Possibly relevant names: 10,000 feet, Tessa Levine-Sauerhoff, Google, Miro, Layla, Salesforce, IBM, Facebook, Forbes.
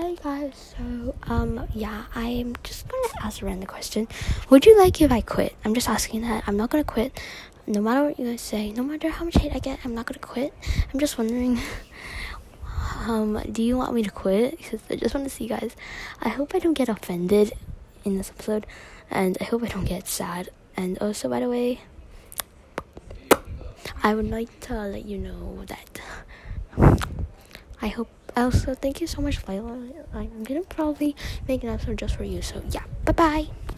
Hey guys, so I'm just gonna ask a random question. Would you like if I quit? I'm just asking that. I'm not gonna quit. No matter what you guys say, no matter how much hate I get, I'm not gonna quit. I'm just wondering, do you want me to quit? Because I just want to see you guys. I hope I don't get offended in this episode, and I hope I don't get sad. And also, by the way, I would like to let you know that I hope. Also, thank you so much, Layla. I'm gonna probably make an episode just for you. So yeah, bye-bye.